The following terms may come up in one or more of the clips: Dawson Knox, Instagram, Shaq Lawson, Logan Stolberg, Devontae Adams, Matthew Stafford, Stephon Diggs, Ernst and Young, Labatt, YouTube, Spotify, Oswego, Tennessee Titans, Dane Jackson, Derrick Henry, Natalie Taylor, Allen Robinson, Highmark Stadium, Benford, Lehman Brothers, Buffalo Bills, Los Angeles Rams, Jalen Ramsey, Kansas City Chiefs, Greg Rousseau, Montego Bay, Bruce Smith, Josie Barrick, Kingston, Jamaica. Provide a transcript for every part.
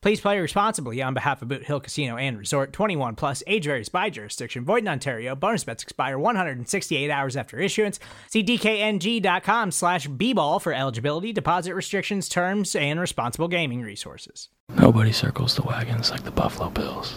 Please play responsibly on behalf of Boot Hill Casino and Resort. 21 plus, age varies by jurisdiction, void in Ontario. Bonus bets expire 168 hours after issuance. See DKNG.com/bball for eligibility, deposit restrictions, terms, and responsible gaming resources. Nobody circles the wagons like the Buffalo Bills.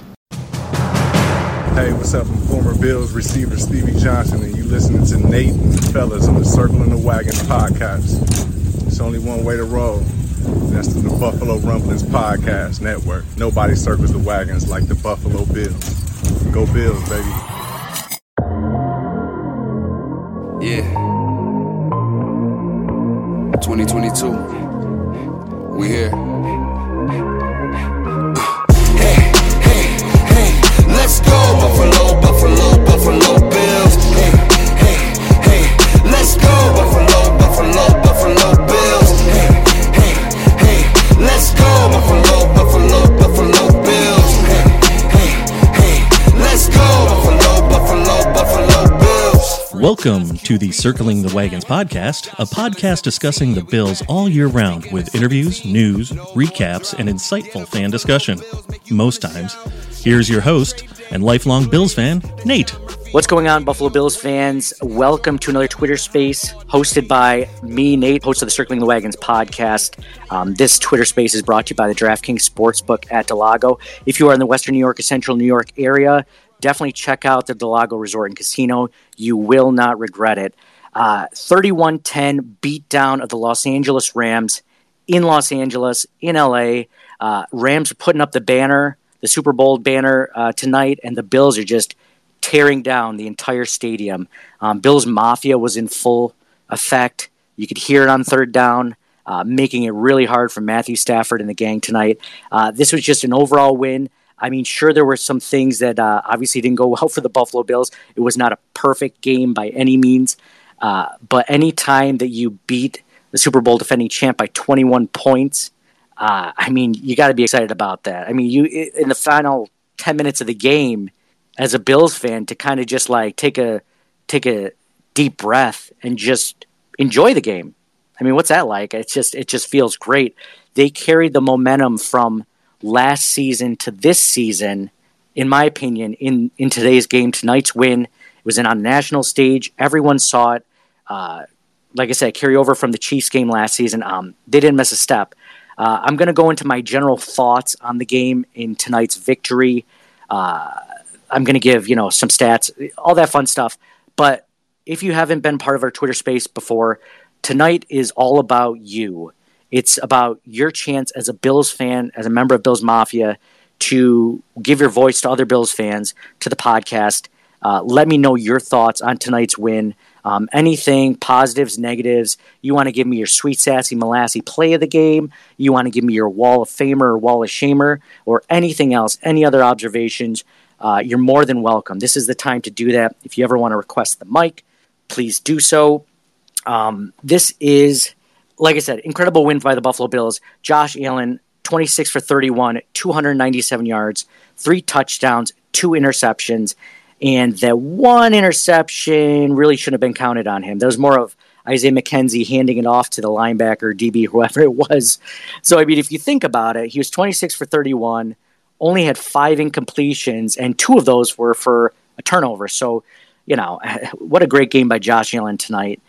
Hey, what's up? I'm former Bills receiver Stevie Johnson, and you're listening to Nate and the fellas on the Circling the Wagons podcast. There's only one way to roll. That's the Buffalo Rumblings Podcast Network. Nobody circles the wagons like the Buffalo Bills. Go Bills, baby. Yeah. 2022. We here. Hey, hey, hey. Let's go. Buffalo, Buffalo, Buffalo Bills. Hey, hey, hey. Let's go. Buffalo, Buffalo, Buffalo Bills. Hey. Let's go, Buffalo, Buffalo, Buffalo Bills. Hey, hey, hey, let's go, Buffalo, Buffalo, Buffalo Bills. Welcome to the Circling the Wagons podcast, a podcast discussing the Bills all year round with interviews, news, recaps, and insightful fan discussion. Most times. Here's your host and lifelong Bills fan, Nate. What's going on, Buffalo Bills fans? Welcome to another Twitter space hosted by me, Nate, host of the Circling the Wagons podcast. This Twitter space is brought to you by the DraftKings Sportsbook at DeLago. If you are in the Western New York or Central New York area, definitely check out the DeLago Resort and Casino. You will not regret it. 31-10 beatdown of the Los Angeles Rams in Los Angeles, in L.A. Rams are putting up the banner, the Super Bowl banner tonight, and the Bills are just tearing down the entire stadium. Bills Mafia was in full effect. You could hear it on third down, making it really hard for Matthew Stafford and the gang tonight. This was just an overall win. I mean, sure, there were some things that obviously didn't go well for the Buffalo Bills. It was not a perfect game by any means, but any time that you beat the Super Bowl defending champ by 21 points, I mean, you got to be excited about that. I mean, you in the final 10 minutes of the game, as a Bills fan, to kind of just like take a deep breath and just enjoy the game. I mean, what's that like? It just feels great. They carried the momentum from last season to this season, in my opinion, in today's game. Tonight's win, it was on a national stage. Everyone saw it. Like I said, carry over from the Chiefs game last season. They didn't miss a step. I'm going to go into my general thoughts on the game in tonight's victory. I'm going to give, some stats, all that fun stuff. But if you haven't been part of our Twitter space before, tonight is all about you. It's about your chance as a Bills fan, as a member of Bills Mafia, to give your voice to other Bills fans, to the podcast. Let me know your thoughts on tonight's win. Anything, positives, negatives. You want to give me your sweet, sassy, molassy play of the game. You want to give me your wall of famer or wall of shamer or anything else, any other observations. You're more than welcome. This is the time to do that. If you ever want to request the mic, please do so. This is, like I said, incredible win by the Buffalo Bills. Josh Allen, 26 for 31, 297 yards, 3 touchdowns, 2 interceptions, and that one interception really shouldn't have been counted on him. There was more of Isaiah McKenzie handing it off to the linebacker, DB, whoever it was. So, I mean, if you think about it, he was 26 for 31, only had 5 incompletions, and 2 of those were for a turnover. So, what a great game by Josh Allen tonight.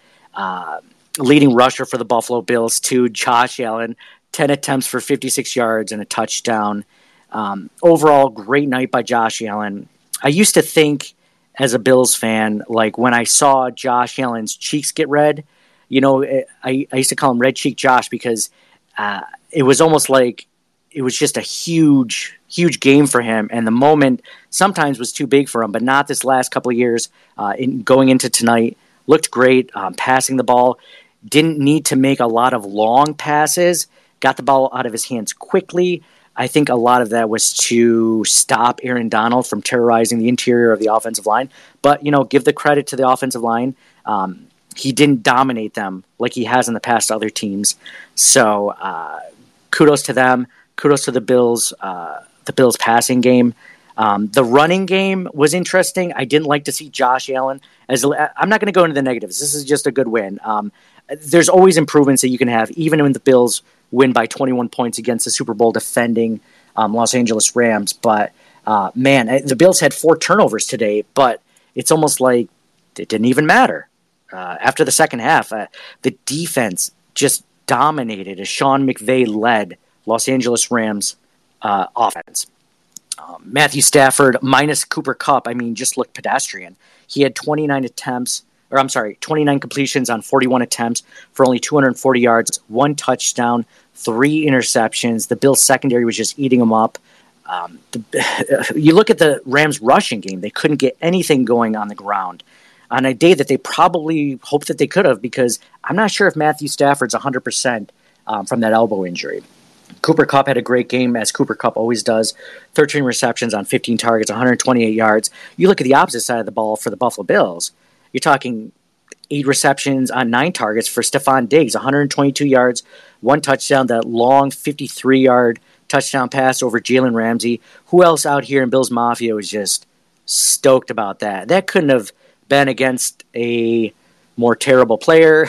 Leading rusher for the Buffalo Bills to Josh Allen, 10 attempts for 56 yards and a touchdown. Overall, great night by Josh Allen. I used to think as a Bills fan, like when I saw Josh Allen's cheeks get red, you know, I used to call him Red Cheek Josh because it was almost like it was just a huge game for him. And the moment sometimes was too big for him, but not this last couple of years. In going into tonight, looked great, passing the ball. Didn't need to make a lot of long passes. Got the ball out of his hands quickly. I think a lot of that was to stop Aaron Donald from terrorizing the interior of the offensive line. But, you know, give the credit to the offensive line. He didn't dominate them like he has in the past other teams. So kudos to them. Kudos to the Bills passing game. The running game was interesting. I didn't like to see Josh Allen. I'm not going to go into the negatives. This is just a good win. There's always improvements that you can have, even when the Bills win by 21 points against the Super Bowl defending Los Angeles Rams. But, man, the Bills had 4 turnovers today, but it's almost like it didn't even matter. After the second half, the defense just dominated as Sean McVay-led Los Angeles Rams offense. Matthew Stafford minus Cooper Kupp, I mean, just looked pedestrian. He had 29 completions on 41 attempts for only 240 yards, 1 touchdown, 3 interceptions. The Bills' secondary was just eating them up. You look at the Rams' rushing game, they couldn't get anything going on the ground on a day that they probably hoped that they could have, because I'm not sure if Matthew Stafford's 100% from that elbow injury. Cooper Kupp had a great game, as Cooper Kupp always does. 13 receptions on 15 targets, 128 yards. You look at the opposite side of the ball for the Buffalo Bills. You're talking 8 receptions on 9 targets for Stephon Diggs, 122 yards, 1 touchdown, that long 53-yard touchdown pass over Jalen Ramsey. Who else out here in Bills Mafia was just stoked about that? That couldn't have been against a more terrible player.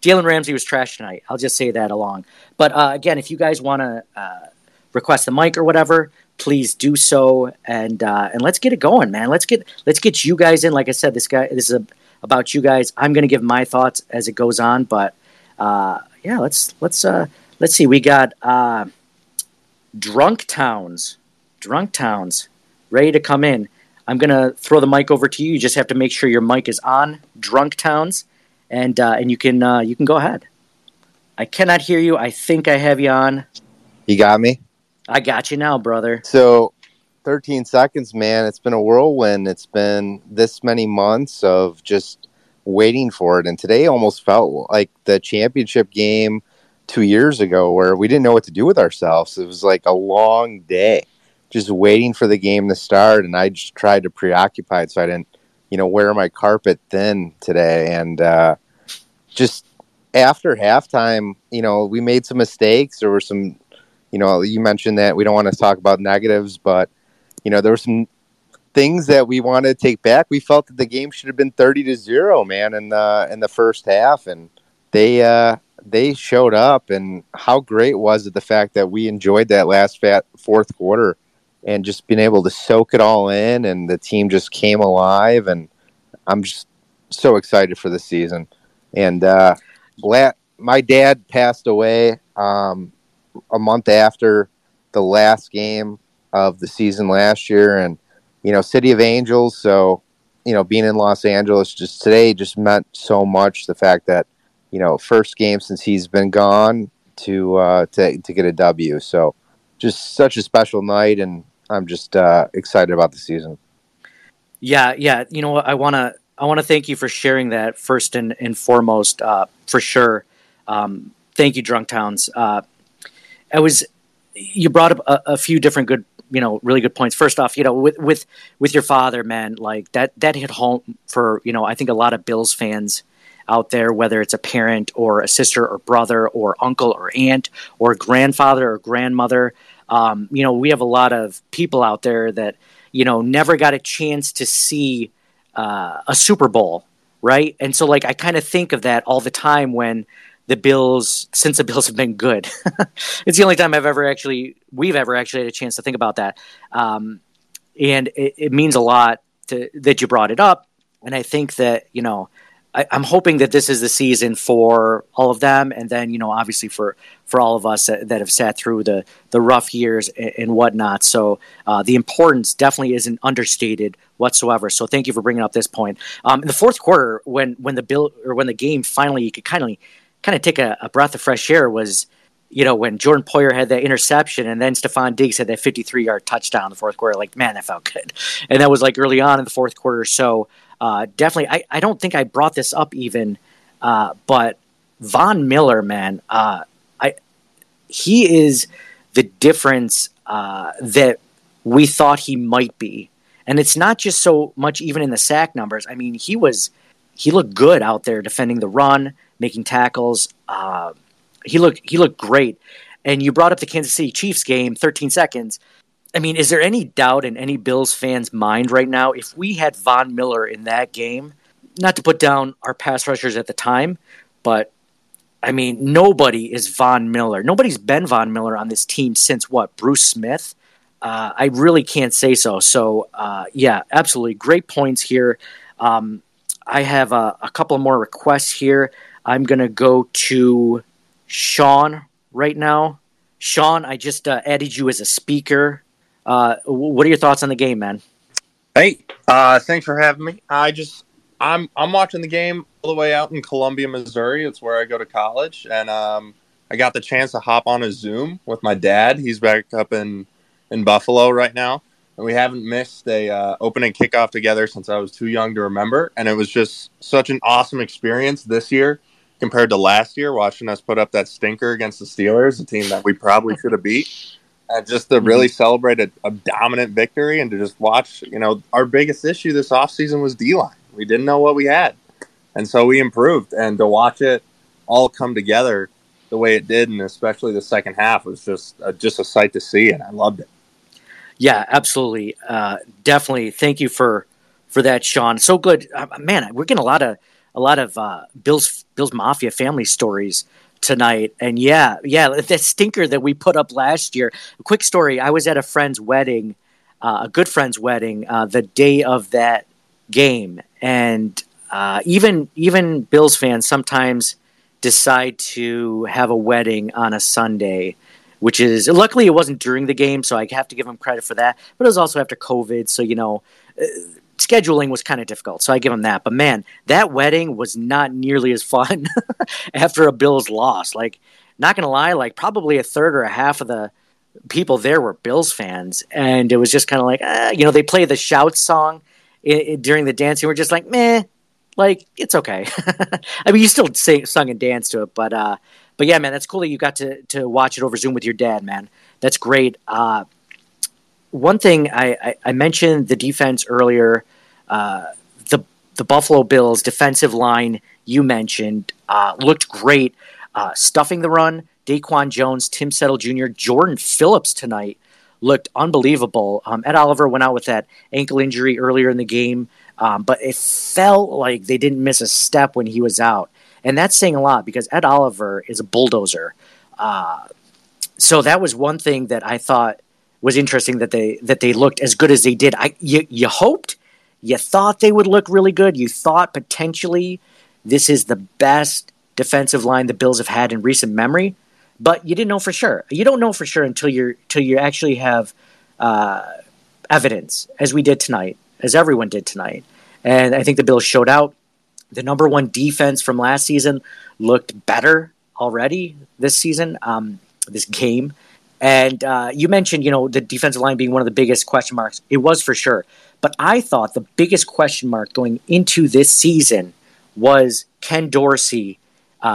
Jalen Ramsey was trash tonight. I'll just say that along. But again, if you guys want to request the mic or whatever, please do so, and let's get it going, man. Let's get you guys in. Like I said, this is about you guys. I'm gonna give my thoughts as it goes on, but yeah, let's see. We got Drunk Towns, ready to come in. I'm going to throw the mic over to you. You just have to make sure your mic is on, Drunk Towns, and you can go ahead. I cannot hear you. I think I have you on. You got me? I got you now, brother. So 13 seconds, man. It's been a whirlwind. It's been this many months of just waiting for it, and today almost felt like the championship game 2 years ago where we didn't know what to do with ourselves. It was like a long day. Just waiting for the game to start, and I just tried to preoccupy it so I didn't, wear my carpet thin today. And just after halftime, we made some mistakes. There were some, you mentioned that we don't want to talk about negatives, but, there were some things that we wanted to take back. We felt that the game should have been 30-0, man, in the first half, and they showed up. And how great was it the fact that we enjoyed that last fourth quarter? And just being able to soak it all in, and the team just came alive, and I'm just so excited for this season. And my dad passed away a month after the last game of the season last year, and City of Angels. So being in Los Angeles just today just meant so much. The fact that first game since he's been gone to get a W. So just such a special night, and I'm just excited about the season. Yeah. I want to thank you for sharing that first and foremost, for sure. Thank you, Drunk Towns. You brought up a few different good, really good points. First off, with your father, man, like that hit home for, I think a lot of Bills fans out there, whether it's a parent or a sister or brother or uncle or aunt or grandfather or grandmother. We have a lot of people out there that, never got a chance to see a Super Bowl, right? And so, I kind of think of that all the time since the Bills have been good. It's the only time we've ever actually had a chance to think about that. And it means a lot that you brought it up. And I think that, I'm hoping that this is the season for all of them, and then, you know, obviously for all of us that have sat through the rough years and whatnot. So the importance definitely isn't understated whatsoever. So thank you for bringing up this point. In the fourth quarter, when the game finally, you could kind of take a breath of fresh air, was, you know, when Jordan Poyer had that interception and then Stephon Diggs had that 53-yard touchdown in the fourth quarter. Like, man, that felt good. And that was like early on in the fourth quarter. So definitely, I don't think I brought this up even, but Von Miller, man, he is the difference that we thought he might be. And it's not just so much even in the sack numbers. I mean, he looked good out there defending the run, making tackles. He looked great. And you brought up the Kansas City Chiefs game, 13 seconds. I mean, is there any doubt in any Bills fan's mind right now? If we had Von Miller in that game, not to put down our pass rushers at the time, but I mean, nobody is Von Miller. Nobody's been Von Miller on this team since what? Bruce Smith? I really can't say so. So, yeah, absolutely. Great points here. I have a couple more requests here. I'm going to go to Sean right now. Sean, I just added you as a speaker. What are your thoughts on the game, man? Hey, thanks for having me. I'm watching the game all the way out in Columbia, Missouri. It's where I go to college, and I got the chance to hop on a Zoom with my dad. He's back up in Buffalo right now, and we haven't missed a opening kickoff together since I was too young to remember. And it was just such an awesome experience this year compared to last year, watching us put up that stinker against the Steelers, a team that we probably should have beat, and just to really celebrate a dominant victory and to just watch, you know, our biggest issue this offseason was D-line. We didn't know what we had, and so we improved. And to watch it all come together the way it did, and especially the second half, was just a sight to see, and I loved it. Yeah, absolutely. Definitely. Thank you for that, Sean. So good. Man, we're getting a lot of Bills Mafia family stories tonight. And yeah, that stinker that we put up last year. A quick story. I was at a friend's wedding, a good friend's wedding, the day of that game. And even Bills fans sometimes decide to have a wedding on a Sunday, which is, luckily it wasn't during the game, so I have to give them credit for that. But it was also after COVID, so, you know, scheduling was kind of difficult, so I give him that. But man, that wedding was not nearly as fun after a Bills loss. Like, not gonna lie, like probably a third or a half of the people there were Bills fans, and it was just kind of like, you know, they play the shout song during the dance, and we're just like, meh, like it's okay. I mean, you still sung and danced to it, but yeah, man, that's cool that you got to watch it over Zoom with your dad, man. That's great. One thing I mentioned the defense earlier, the Buffalo Bills defensive line you mentioned looked great, stuffing the run. Daquan Jones, Tim Settle Jr., Jordan Phillips tonight looked unbelievable. Ed Oliver went out with that ankle injury earlier in the game, but it felt like they didn't miss a step when he was out, and that's saying a lot because Ed Oliver is a bulldozer. So that was one thing that I thought was interesting, that they looked as good as they did. You hoped, you thought they would look really good. You thought potentially this is the best defensive line the Bills have had in recent memory, but you didn't know for sure. You don't know for sure until you actually have evidence, as we did tonight, as everyone did tonight. And I think the Bills showed out. The number one defense from last season looked better already this season, this game. And you mentioned, you know, the defensive line being one of the biggest question marks. It was for sure. But I thought the biggest question mark going into this season was Ken Dorsey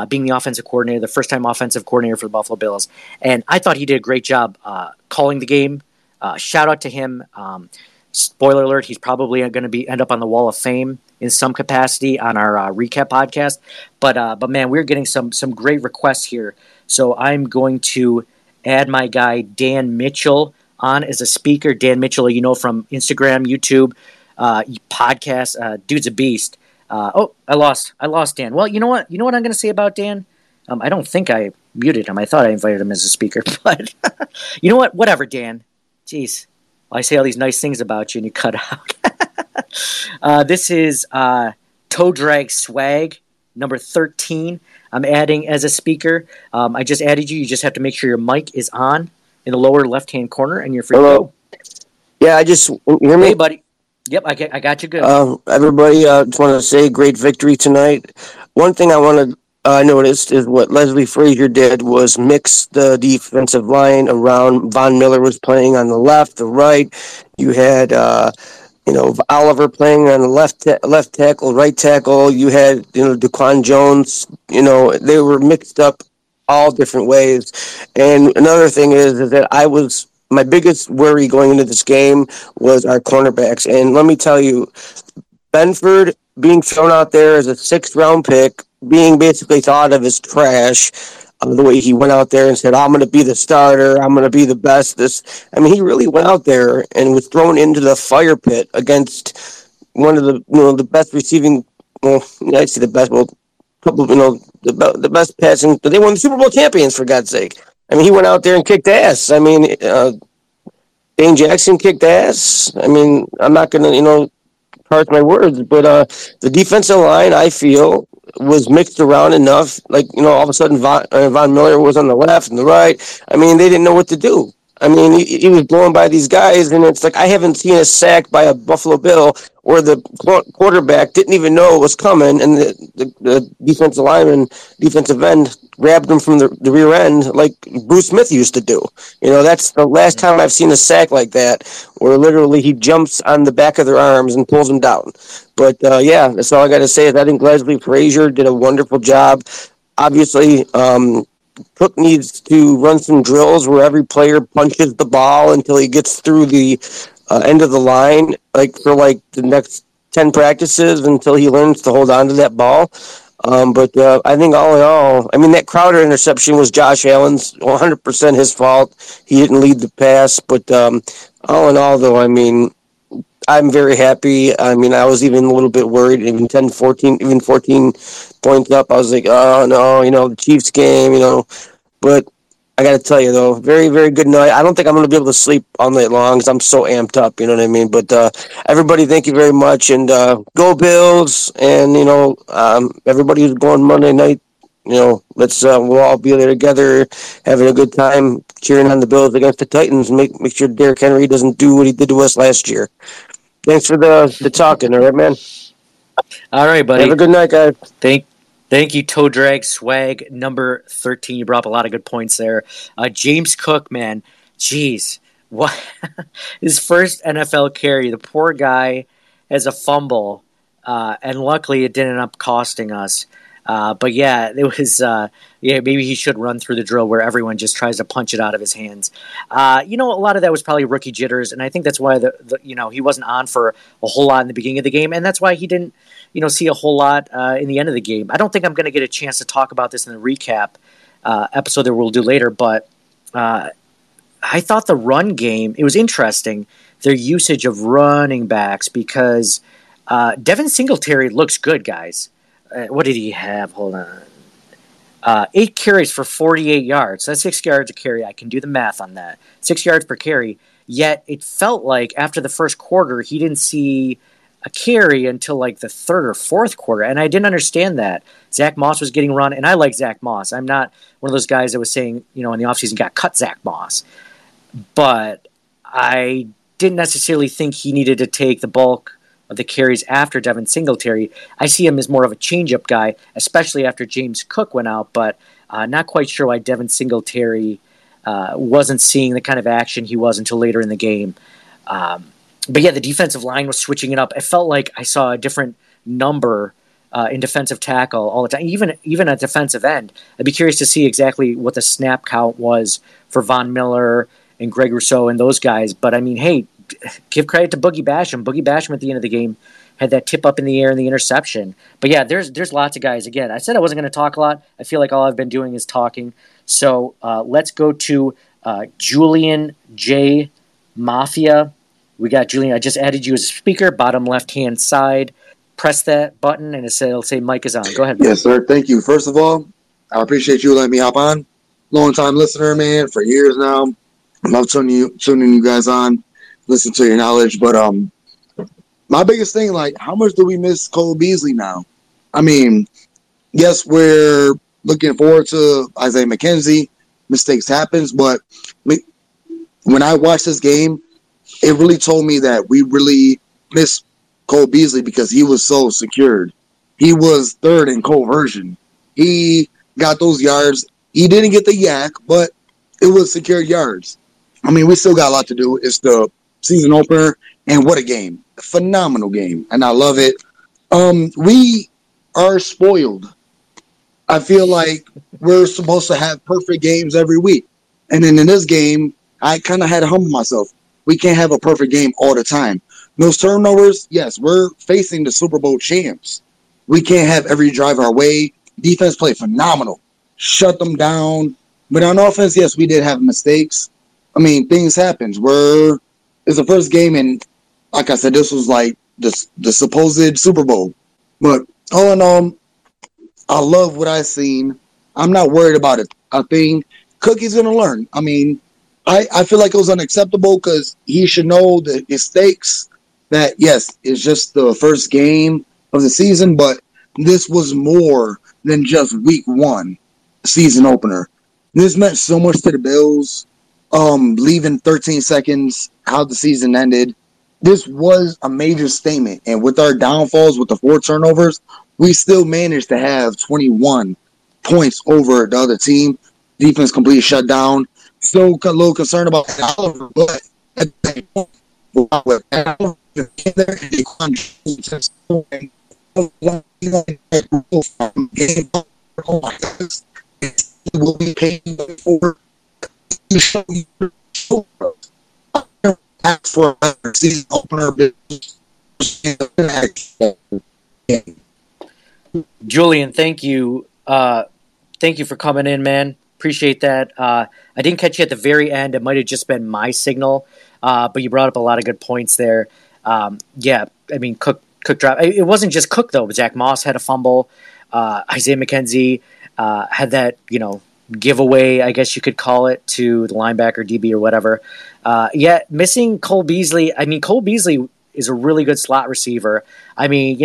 being the offensive coordinator, the first-time offensive coordinator for the Buffalo Bills. And I thought he did a great job calling the game. Shout-out to him. Spoiler alert, he's probably going to end up on the Wall of Fame in some capacity on our recap podcast. But man, we're getting some great requests here. So I'm going to add my guy Dan Mitchell on as a speaker. Dan Mitchell, you know, from Instagram, YouTube, podcast. Dude's a beast. I lost Dan. Well, you know what? You know what I'm going to say about Dan? I don't think I muted him. I thought I invited him as a speaker, but you know what? Whatever, Dan. Jeez, I say all these nice things about you, and you cut out. This is Toe Drag Swag, number 13. I'm adding as a speaker. I just added you. You just have to make sure your mic is on in the lower left-hand corner, and you're free. Hello. Yeah, I just hear me. Hey, buddy. Yep, I got you good. Everybody, just want to say great victory tonight. One thing I want to notice is what Leslie Frazier did was mix the defensive line around. Von Miller was playing on the left, the right. You had Oliver playing on the left tackle, right tackle. You had Daquan Jones. They were mixed up all different ways. And another thing is that my biggest worry going into this game was our cornerbacks. And let me tell you, Benford being thrown out there as a 6th-round pick, being basically thought of as trash, the way he went out there and said, I'm going to be the starter, I'm going to be the best. He really went out there and was thrown into the fire pit against one of the the best receiving. I'd say the best. The best passing. They won the Super Bowl champions, for God's sake. He went out there and kicked ass. Dane Jackson kicked ass. I'm not going to, parse my words, but the defensive line, I feel, was mixed around enough. All of a sudden, Von Miller was on the left and the right. They didn't know what to do. He was blown by these guys, and it's like I haven't seen a sack by a Buffalo Bill where the quarterback didn't even know it was coming, and the defensive lineman, defensive end, grabbed him from the rear end like Bruce Smith used to do. That's the last time I've seen a sack like that, where literally he jumps on the back of their arms and pulls them down. But, that's all I got to say is I think Leslie Frazier did a wonderful job. Obviously, Cook needs to run some drills where every player punches the ball until he gets through the end of the line, for the next 10 practices until he learns to hold on to that ball. But I think all in all, that Crowder interception was Josh Allen's 100% his fault. He didn't lead the pass. But all in all, though, I'm very happy. I was even a little bit worried. Even 14 points up, I was like, oh, no, the Chiefs game, But I got to tell you, though, very, very good night. I don't think I'm going to be able to sleep all night long because I'm so amped up, you know what I mean? But everybody, thank you very much. And go Bills. And, everybody who's going Monday night, we'll all be there together having a good time cheering on the Bills against the Titans. Make sure Derrick Henry doesn't do what he did to us last year. Thanks for the talking, all right, man? All right, buddy. Have a good night, guys. Thank you, Toe Drag Swag, number 13. You brought up a lot of good points there. James Cook, man. Jeez. What? His first NFL carry. The poor guy has a fumble, and luckily it didn't end up costing us. But yeah, it was. Maybe he should run through the drill where everyone just tries to punch it out of his hands. A lot of that was probably rookie jitters, and I think that's why he wasn't on for a whole lot in the beginning of the game, and that's why he didn't see a whole lot in the end of the game. I don't think I'm going to get a chance to talk about this in the recap episode that we'll do later, but I thought the run game, it was interesting, their usage of running backs, because Devin Singletary looks good, guys. What did he have? Hold on. 8 carries for 48 yards. That's 6 yards a carry. I can do the math on that. 6 yards per carry. Yet it felt like after the first quarter, he didn't see a carry until the third or fourth quarter. And I didn't understand that. Zach Moss was getting run. And I like Zach Moss. I'm not one of those guys that was saying, in the offseason got cut Zach Moss. But I didn't necessarily think he needed to take the bulk of the carries after Devin Singletary. I see him as more of a change-up guy, especially after James Cook went out, but not quite sure why Devin Singletary wasn't seeing the kind of action he was until later in the game. But yeah, the defensive line was switching it up. It felt like I saw a different number in defensive tackle all the time, even at defensive end. I'd be curious to see exactly what the snap count was for Von Miller and Greg Rousseau and those guys, but give credit to Boogie Basham. Boogie Basham at the end of the game had that tip up in the air and the interception. But yeah, there's lots of guys. Again, I said I wasn't going to talk a lot. I feel like all I've been doing is talking. So let's go to Julian J. Mafia. We got Julian. I just added you as a speaker, bottom left-hand side. Press that button, and it'll say mic is on. Go ahead. Yes, sir. Thank you. First of all, I appreciate you letting me hop on. Long-time listener, man, for years now. I love tuning you guys on. Listen to your knowledge, but my biggest thing, like, how much do we miss Cole Beasley now? I mean, yes, we're looking forward to Isaiah McKenzie. Mistakes happens, but when I watched this game, it really told me that we really miss Cole Beasley because he was so secured. He was third in conversion. He got those yards. He didn't get the yak, but it was secured yards. I mean, we still got a lot to do. It's the season opener, and what a game. A phenomenal game, and I love it. We are spoiled. I feel like we're supposed to have perfect games every week. And then in this game, I kind of had to humble myself. We can't have a perfect game all the time. Those turnovers, yes, we're facing the Super Bowl champs. We can't have every drive our way. Defense played phenomenal. Shut them down. But on offense, yes, we did have mistakes. I mean, things happen. It's the first game, and like I said, this was like the supposed Super Bowl. But all in all, I love what I've seen. I'm not worried about it. I think Cookie's going to learn. I mean, I feel like it was unacceptable because he should know the mistakes that, yes, it's just the first game of the season, but this was more than just week 1 season opener. This meant so much to the Bills, leaving 13 seconds, how the season ended. This was a major statement, and with our downfalls, with the 4 turnovers, we still managed to have 21 points over the other team. Defense completely shut down. Still a little concerned about Oliver, but at the same point, with Oliver in there, they just and will be paying for ask for a season opener. Julian, thank you. Thank you for coming in, man. Appreciate that. I didn't catch you at the very end. It might have just been my signal, but you brought up a lot of good points there. Yeah, I mean, Cook dropped. It wasn't just Cook, though. Zach Moss had a fumble. Isaiah McKenzie had that, giveaway, I guess you could call it, to the linebacker, DB, or whatever. Yeah, missing Cole Beasley. I mean, Cole Beasley is a really good slot receiver. I mean,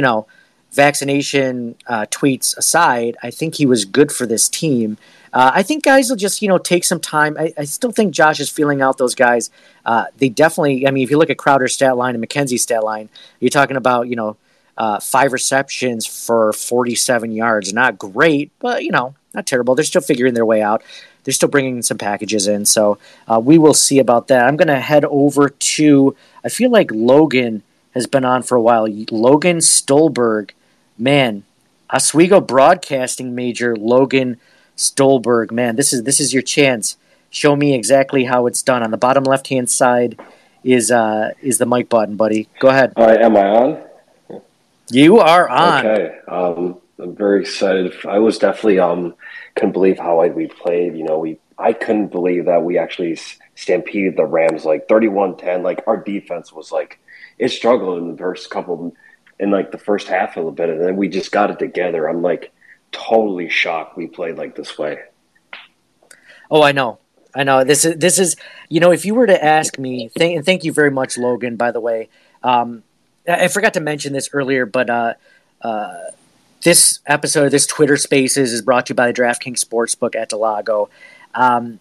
vaccination tweets aside, I think he was good for this team. I think guys will just, take some time. I still think Josh is feeling out those guys. They definitely, I mean, if you look at Crowder's stat line and McKenzie's stat line, you're talking about, 5 receptions for 47 yards. Not great, but, not terrible. They're still figuring their way out. They're still bringing some packages in. So we will see about that. I'm going to head over to, I feel like Logan has been on for a while. Logan Stolberg. Man, Oswego broadcasting major Logan Stolberg. Man, this is your chance. Show me exactly how it's done. On the bottom left-hand side is the mic button, buddy. Go ahead. All right, am I on? You are on. Okay. I'm very excited. I was definitely couldn't believe how we played. I couldn't believe that we actually stampeded the Rams 31-10. Our defense was it struggled in the first couple. In the first half a little bit, and then we just got it together. I'm totally shocked we played this way. Oh, I know. This is if you were to ask me, thank you very much, Logan. By the way, I forgot to mention this earlier, but this episode of this Twitter Spaces is brought to you by the DraftKings Sportsbook at DeLago. I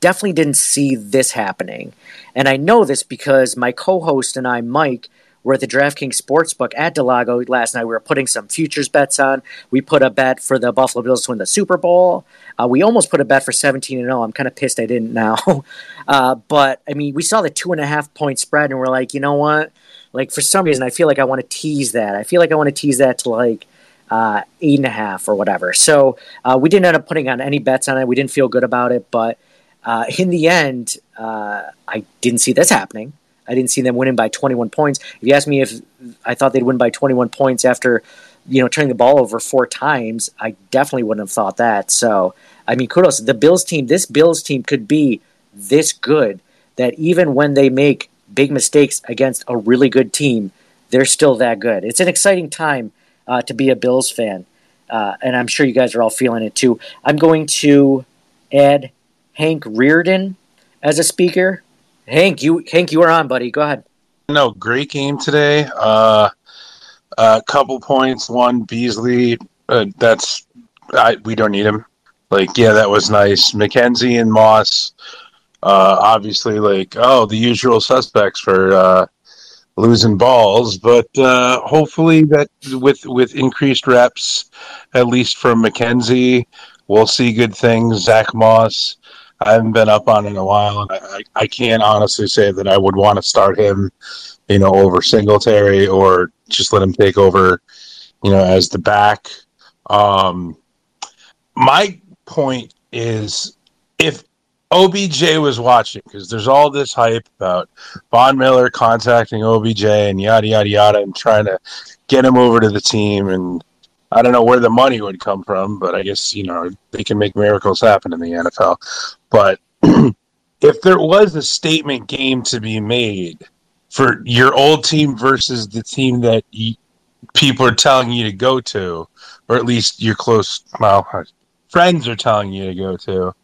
definitely didn't see this happening, and I know this because my co-host and I, Mike. We're at the DraftKings Sportsbook at DeLago last night. We were putting some futures bets on. We put a bet for the Buffalo Bills to win the Super Bowl. We almost put a bet for 17-0. I'm kind of pissed I didn't now. But, I mean, we saw the 2.5-point spread, and we're like, you know what? For some reason, I feel like I want to tease that. I feel like I want to tease that to, 8.5 or whatever. So we didn't end up putting on any bets on it. We didn't feel good about it. But in the end, I didn't see this happening. I didn't see them winning by 21 points. If you ask me if I thought they'd win by 21 points after, turning the ball over 4 times, I definitely wouldn't have thought that. So, I mean, kudos. This Bills team could be this good that even when they make big mistakes against a really good team, they're still that good. It's an exciting time to be a Bills fan, and I'm sure you guys are all feeling it too. I'm going to add Hank Reardon as a speaker. Hank, you are on, buddy. Go ahead. No, great game today. A couple points. One, Beasley. We don't need him. Like, yeah, that was nice. McKenzie and Moss. Obviously, the usual suspects for losing balls. But hopefully that with increased reps, at least from McKenzie, we'll see good things. Zach Moss, I haven't been up on in a while, and I can't honestly say that I would want to start him, over Singletary, or just let him take over, as the back. My point is, if OBJ was watching, because there's all this hype about Von Miller contacting OBJ and yada, yada, yada, and trying to get him over to the team, and I don't know where the money would come from, but I guess, they can make miracles happen in the NFL. But if there was a statement game to be made for your old team versus the team that people are telling you to go to, or at least your friends are telling you to go to,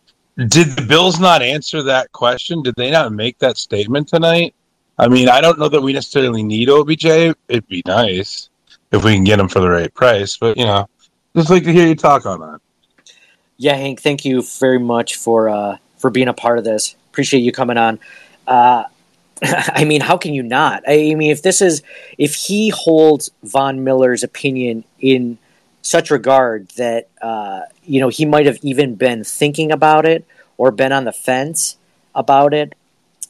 did the Bills not answer that question? Did they not make that statement tonight? I mean, I don't know that we necessarily need OBJ. It'd be nice if we can get him for the right price, but just like to hear you talk on that. Yeah, Hank, thank you very much for being a part of this. Appreciate you coming on. I mean, how can you not? I mean, if he holds Von Miller's opinion in such regard that he might have even been thinking about it or been on the fence about it.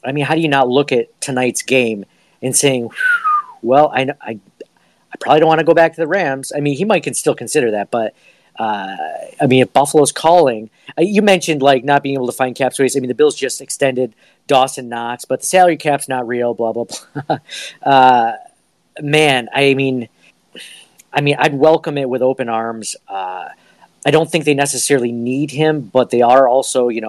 I mean, how do you not look at tonight's game and saying, well, I probably don't want to go back to the Rams. I mean, he might can still consider that, but I mean, if Buffalo's calling, you mentioned not being able to find cap space. I mean, the Bills just extended Dawson Knox, but the salary cap's not real. Blah blah blah. Man, I mean, I'd welcome it with open arms. I don't think they necessarily need him, but they are also, an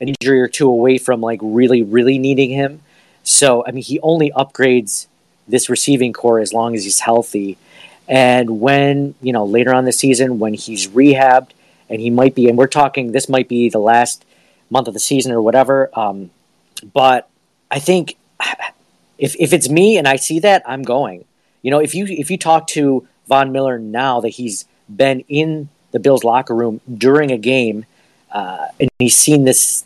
injury or two away from really, really needing him. So, I mean, he only upgrades this receiving core as long as he's healthy. And when, later on this season, when he's rehabbed, and he might be, and we're talking, this might be the last month of the season or whatever. But I think if it's me and I see that, I'm going. If you talk to Von Miller now that he's been in the Bills locker room during a game, and he's seen this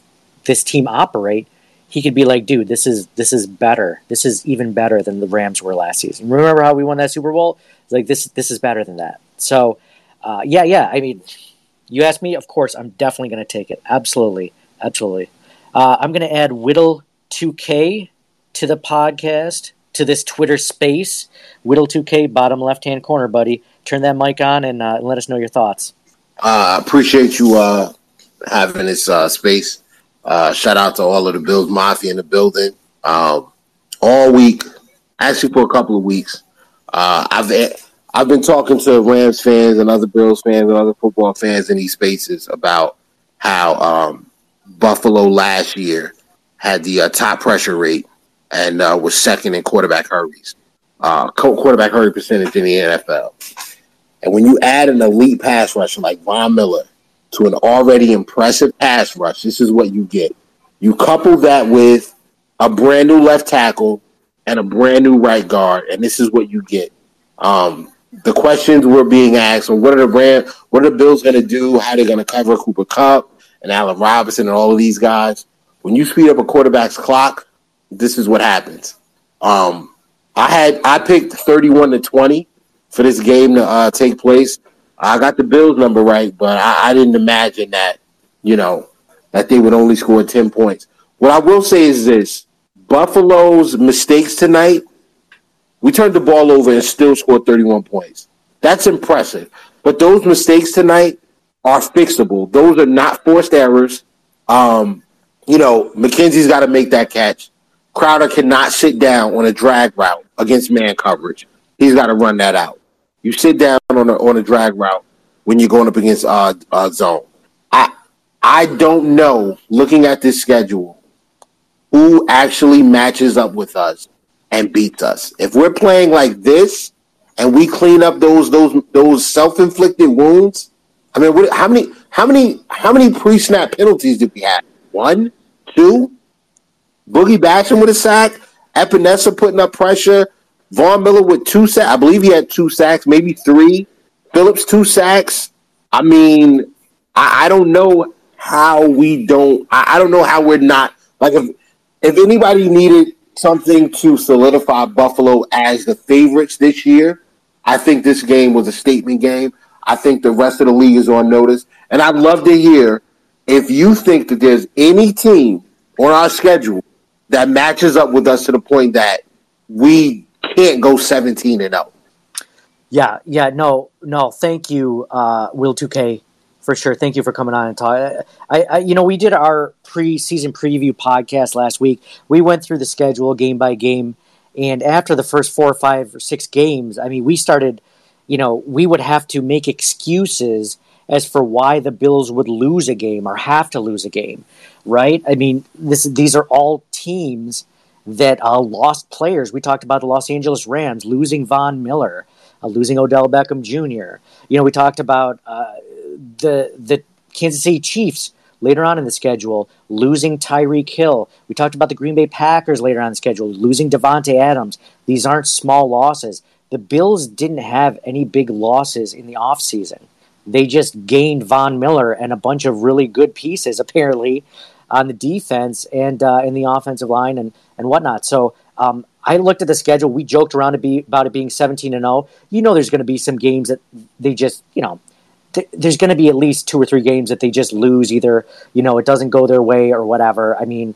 team operate, he could be like, dude, this is better. This is even better than the Rams were last season. Remember how we won that Super Bowl? It's like this is better than that. So, yeah. I mean, you asked me, of course, I'm definitely going to take it. Absolutely, absolutely. I'm going to add Whittle2K to the podcast, to this Twitter space. Whittle2K, bottom left-hand corner, buddy. Turn that mic on and let us know your thoughts. I appreciate you having this space. Shout out to all of the Bills Mafia in the building. All week, actually for a couple of weeks, I've been talking to Rams fans and other Bills fans and other football fans in these spaces about how Buffalo last year had the top pressure rate and was second in quarterback hurry percentage in the NFL. And when you add an elite pass rusher like Von Miller to an already impressive pass rush, this is what you get. You couple that with a brand new left tackle and a brand new right guard, and this is what you get. The questions we're being asked are, what are the Bills going to do? How are they going to cover Cooper Kupp and Allen Robinson and all of these guys? When you speed up a quarterback's clock, this is what happens. I picked 31-20 for this game to take place. I got the Bills number right, but I didn't imagine that, that they would only score 10 points. What I will say is this. Buffalo's mistakes tonight, we turned the ball over and still scored 31 points. That's impressive. But those mistakes tonight are fixable. Those are not forced errors. McKenzie's got to make that catch. Crowder cannot sit down on a drag route against man coverage. He's got to run that out. You sit down on a drag route when you're going up against zone. I don't know, looking at this schedule, who actually matches up with us and beats us. If we're playing like this and we clean up those self-inflicted wounds, I mean, how many pre-snap penalties did we have? One, two. Boogie Basham with a sack. Epinesa putting up pressure. Von Miller with 2 sacks. I believe he had 2 sacks, maybe 3. Phillips, 2 sacks. I mean, I don't know how we don't. I don't know how we're not. Like, if anybody needed something to solidify Buffalo as the favorites this year, I think this game was a statement game. I think the rest of the league is on notice. And I'd love to hear if you think that there's any team on our schedule that matches up with us to the point that we can't go 17-0. Yeah, no. Thank you, Will 2K, for sure. Thank you for coming on and talking. We did our preseason preview podcast last week. We went through the schedule game by game, and after the first 4 or 5 or 6 games, I mean, we started. We would have to make excuses as for why the Bills would lose a game or have to lose a game, right? I mean, these are all teams that lost players. We talked about the Los Angeles Rams losing Von Miller, losing Odell Beckham Jr. We talked about the Kansas City Chiefs later on in the schedule losing Tyreek Hill. We talked about the Green Bay Packers later on in the schedule losing Devontae Adams. These aren't small losses. The Bills didn't have any big losses in the offseason. They just gained Von Miller and a bunch of really good pieces, apparently, on the defense and in the offensive line and whatnot. So I looked at the schedule. We joked around about it being 17-0. There's going to be some games that they just, there's going to be at least 2 or 3 games that they just lose. Either, it doesn't go their way or whatever. I mean,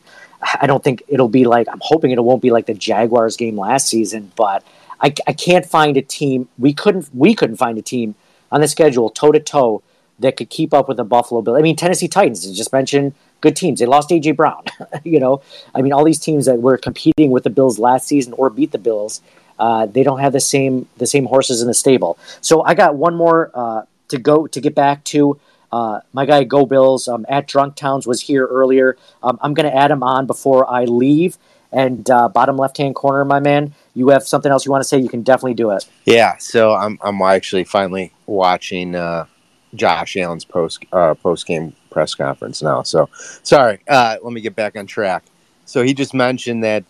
I don't think it'll be like, I'm hoping it won't be like the Jaguars game last season, but I can't find a team. We couldn't find a team on the schedule, toe-to-toe, that could keep up with the Buffalo Bills. I mean, Tennessee Titans, I just mentioned, good teams. They lost A.J. Brown, I mean, all these teams that were competing with the Bills last season or beat the Bills, they don't have the same horses in the stable. So I got one more to get back to. My guy, Go Bills, at Drunk Towns was here earlier. I'm going to add him on before I leave. And bottom left-hand corner, my man, you have something else you want to say, you can definitely do it. Yeah, so I'm actually finally watching Josh Allen's post-game press conference now. So, sorry, let me get back on track. So he just mentioned that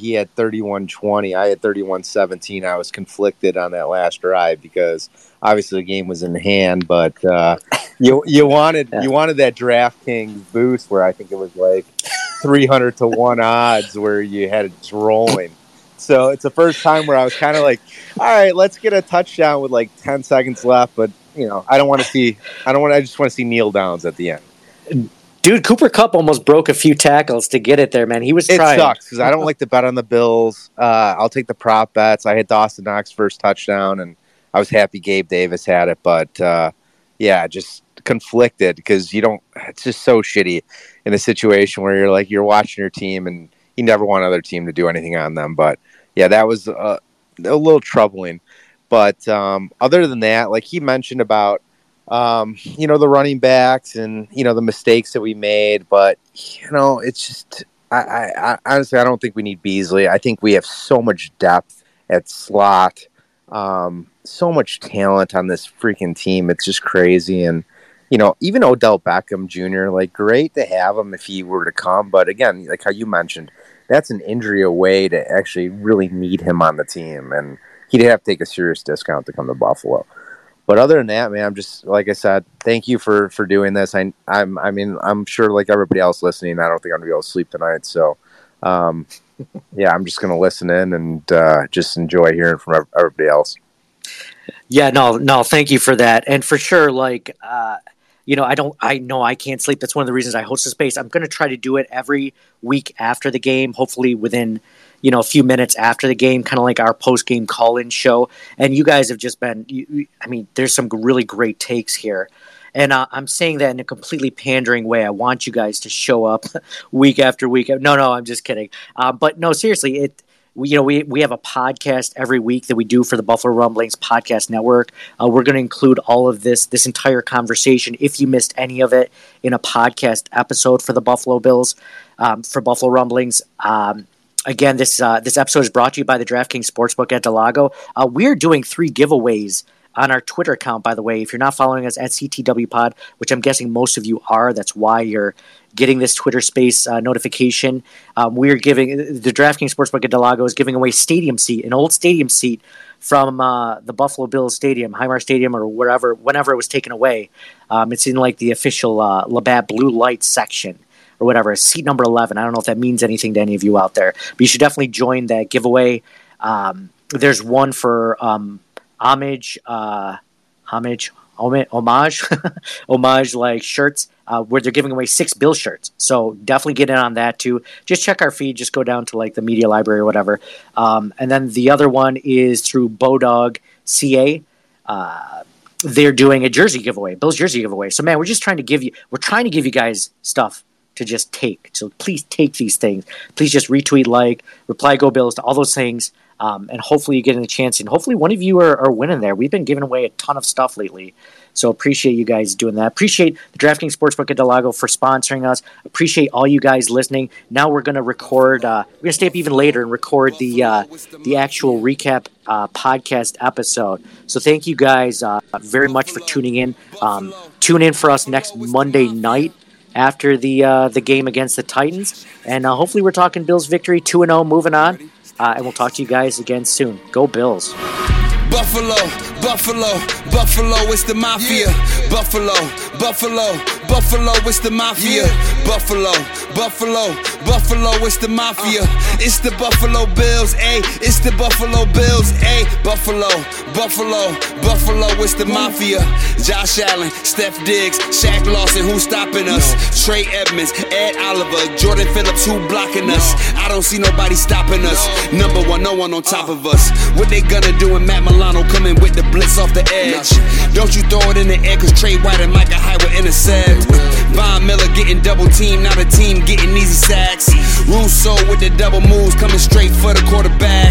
he had 31-20. I had 31-17. I was conflicted on that last drive because obviously the game was in hand, but you wanted that DraftKings boost where I think it was like 300-1 odds where you had it rolling. So it's the first time where I was kind of like, all right, let's get a touchdown with like 10 seconds left, but I just want to see kneel downs at the end. Dude, Cooper Kupp almost broke a few tackles to get it there, man. He was trying. It sucks because I don't like to bet on the Bills. I'll take the prop bets. I had Dawson Knox first touchdown, and I was happy Gabe Davis had it. But, just conflicted because it's just so shitty in a situation where you're watching your team and you never want another team to do anything on them. But, yeah, that was a little troubling. But other than that, like he mentioned about, the running backs and, the mistakes that we made. But, it's just I honestly, I don't think we need Beasley. I think we have so much depth at slot, so much talent on this freaking team. It's just crazy. And, even Odell Beckham Jr., great to have him if he were to come. But, again, like how you mentioned, that's an injury away to actually really need him on the team. And he'd have to take a serious discount to come to Buffalo. But other than that, man, I'm just, like I said, thank you for doing this. I'm sure like everybody else listening, I don't think I'm going to be able to sleep tonight. So, I'm just going to listen in and just enjoy hearing from everybody else. Yeah, no, thank you for that. And for sure, I know I can't sleep. That's one of the reasons I host the space. I'm going to try to do it every week after the game, hopefully within a few minutes after the game, kind of like our post-game call-in show. And you guys have just been, there's some really great takes here. And I'm saying that in a completely pandering way. I want you guys to show up week after week. No, I'm just kidding. But no, seriously, we have a podcast every week that we do for the Buffalo Rumblings Podcast Network. We're going to include all of this entire conversation, if you missed any of it, in a podcast episode for the Buffalo Bills, for Buffalo Rumblings. Again, this episode is brought to you by the DraftKings Sportsbook at DeLago. We're doing 3 giveaways on our Twitter account, by the way. If you're not following us at CTW Pod, which I'm guessing most of you are, that's why you're getting this Twitter Space notification. We're giving the DraftKings Sportsbook at DeLago is giving away stadium seat, an old stadium seat from the Buffalo Bills Stadium, Highmark Stadium, or wherever, whenever it was taken away. It's in like the official Labatt Blue Light section or whatever, seat number 11. I don't know if that means anything to any of you out there, but you should definitely join that giveaway. There's one for homage like shirts, where they're giving away 6 Bill shirts. So definitely get in on that too. Just check our feed. Just go down to like the media library or whatever. And then the other one is through Bodog CA. They're doing a jersey giveaway, Bill's jersey giveaway. So man, we're trying to give you guys stuff to just take. So please take these things. Please just retweet, like, reply, go Bills to all those things. And hopefully you get a chance, and hopefully one of you are winning there. We've been giving away a ton of stuff lately, so appreciate you guys doing that. Appreciate the DraftKings Sportsbook at DeLago for sponsoring us. Appreciate all you guys listening. Now we're going to record. We're going to stay up even later and record the actual recap podcast episode. So thank you guys very much for tuning in. Tune in for us next Monday night after the game against the Titans, and hopefully we're talking Bills victory 2-0 moving on. And we'll talk to you guys again soon. Go Bills. Buffalo, Buffalo, Buffalo, it's the mafia. Yeah. Buffalo, Buffalo, Buffalo, it's the mafia. Yeah. Buffalo, Buffalo, Buffalo, it's the mafia. It's the Buffalo Bills, ayy. It's the Buffalo Bills, ayy. Buffalo, Buffalo, Buffalo, it's the mafia. Josh Allen, Steph Diggs, Shaq Lawson, who's stopping us? No. Trey Edmonds, Ed Oliver, Jordan Phillips, who blocking us? No. I don't see nobody stopping us. No. Number one, no one on top of us. What they gonna do in Matt Malone? Coming with the blitz off the edge. Don't you throw it in the air, cause Trey White and Micah Hyde will intercept. Von Miller getting double teamed, now the team getting easy sacks. Russo with the double moves, coming straight for the quarterback.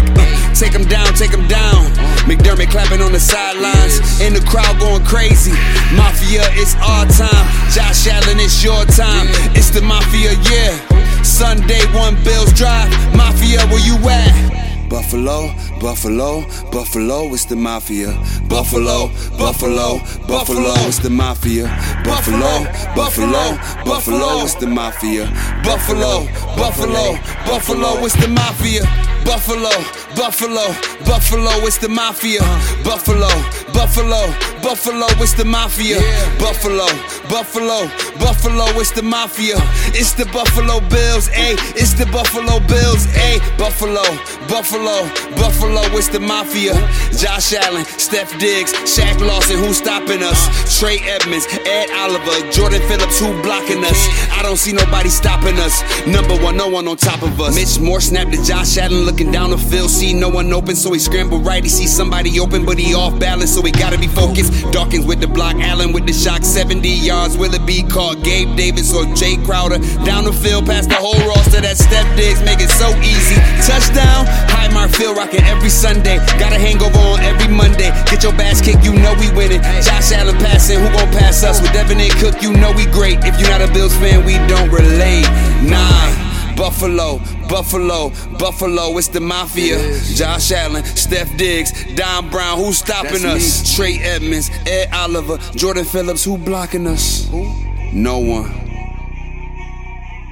Take him down, take him down. McDermott clapping on the sidelines, and the crowd going crazy. Mafia, it's our time. Josh Allen, it's your time. It's the Mafia, yeah. Sunday, 1 Bills Drive. Mafia, where you at? Buffalo, Buffalo, Buffalo, it's the mafia. Buffalo, Buffalo, Buffalo, it's the mafia. Buffalo, Buffalo, Buffalo, it's the mafia. Buffalo, Buffalo, Buffalo, it's the mafia. Buffalo, Buffalo, Buffalo, it's the mafia. Buffalo, Buffalo, Buffalo, it's the mafia. Buffalo, Buffalo, Buffalo, it's the mafia. It's the Buffalo Bills, ayy. It's the Buffalo Bills, ayy. Buffalo, Buffalo, Buffalo, it's the mafia. Josh Allen, Steph Diggs, Shaq Lawson, who's stopping us? Trey Edmonds, Ed Oliver, Jordan Phillips, who blocking us? I don't see nobody stopping us. Number one, no one on top of us. Mitch Moore snapped to Josh Allen, looking down the field, see no one open, so he scrambled right. He sees somebody open, but he off balance, so he gotta be focused. Dawkins with the block, Allen with the shock, 70 yards. Will it be caught? Gabe Davis or Jay Crowder? Down the field, past the whole roster. That Steph Diggs make it so easy. Touchdown, Highmark Field rocking every Sunday. Got a hangover on every Monday. Get your bass kicked, you know we winning. Josh Allen passing, who gon' pass us? With Devin and Cook, you know we great. If you're not a Bills fan, we don't relate. Nah. Buffalo, Buffalo, Buffalo, it's the mafia. Josh Allen, Steph Diggs, Don Brown, who's stopping us? Me. Trey Edmonds, Ed Oliver, Jordan Phillips, who blocking us? Who? No one.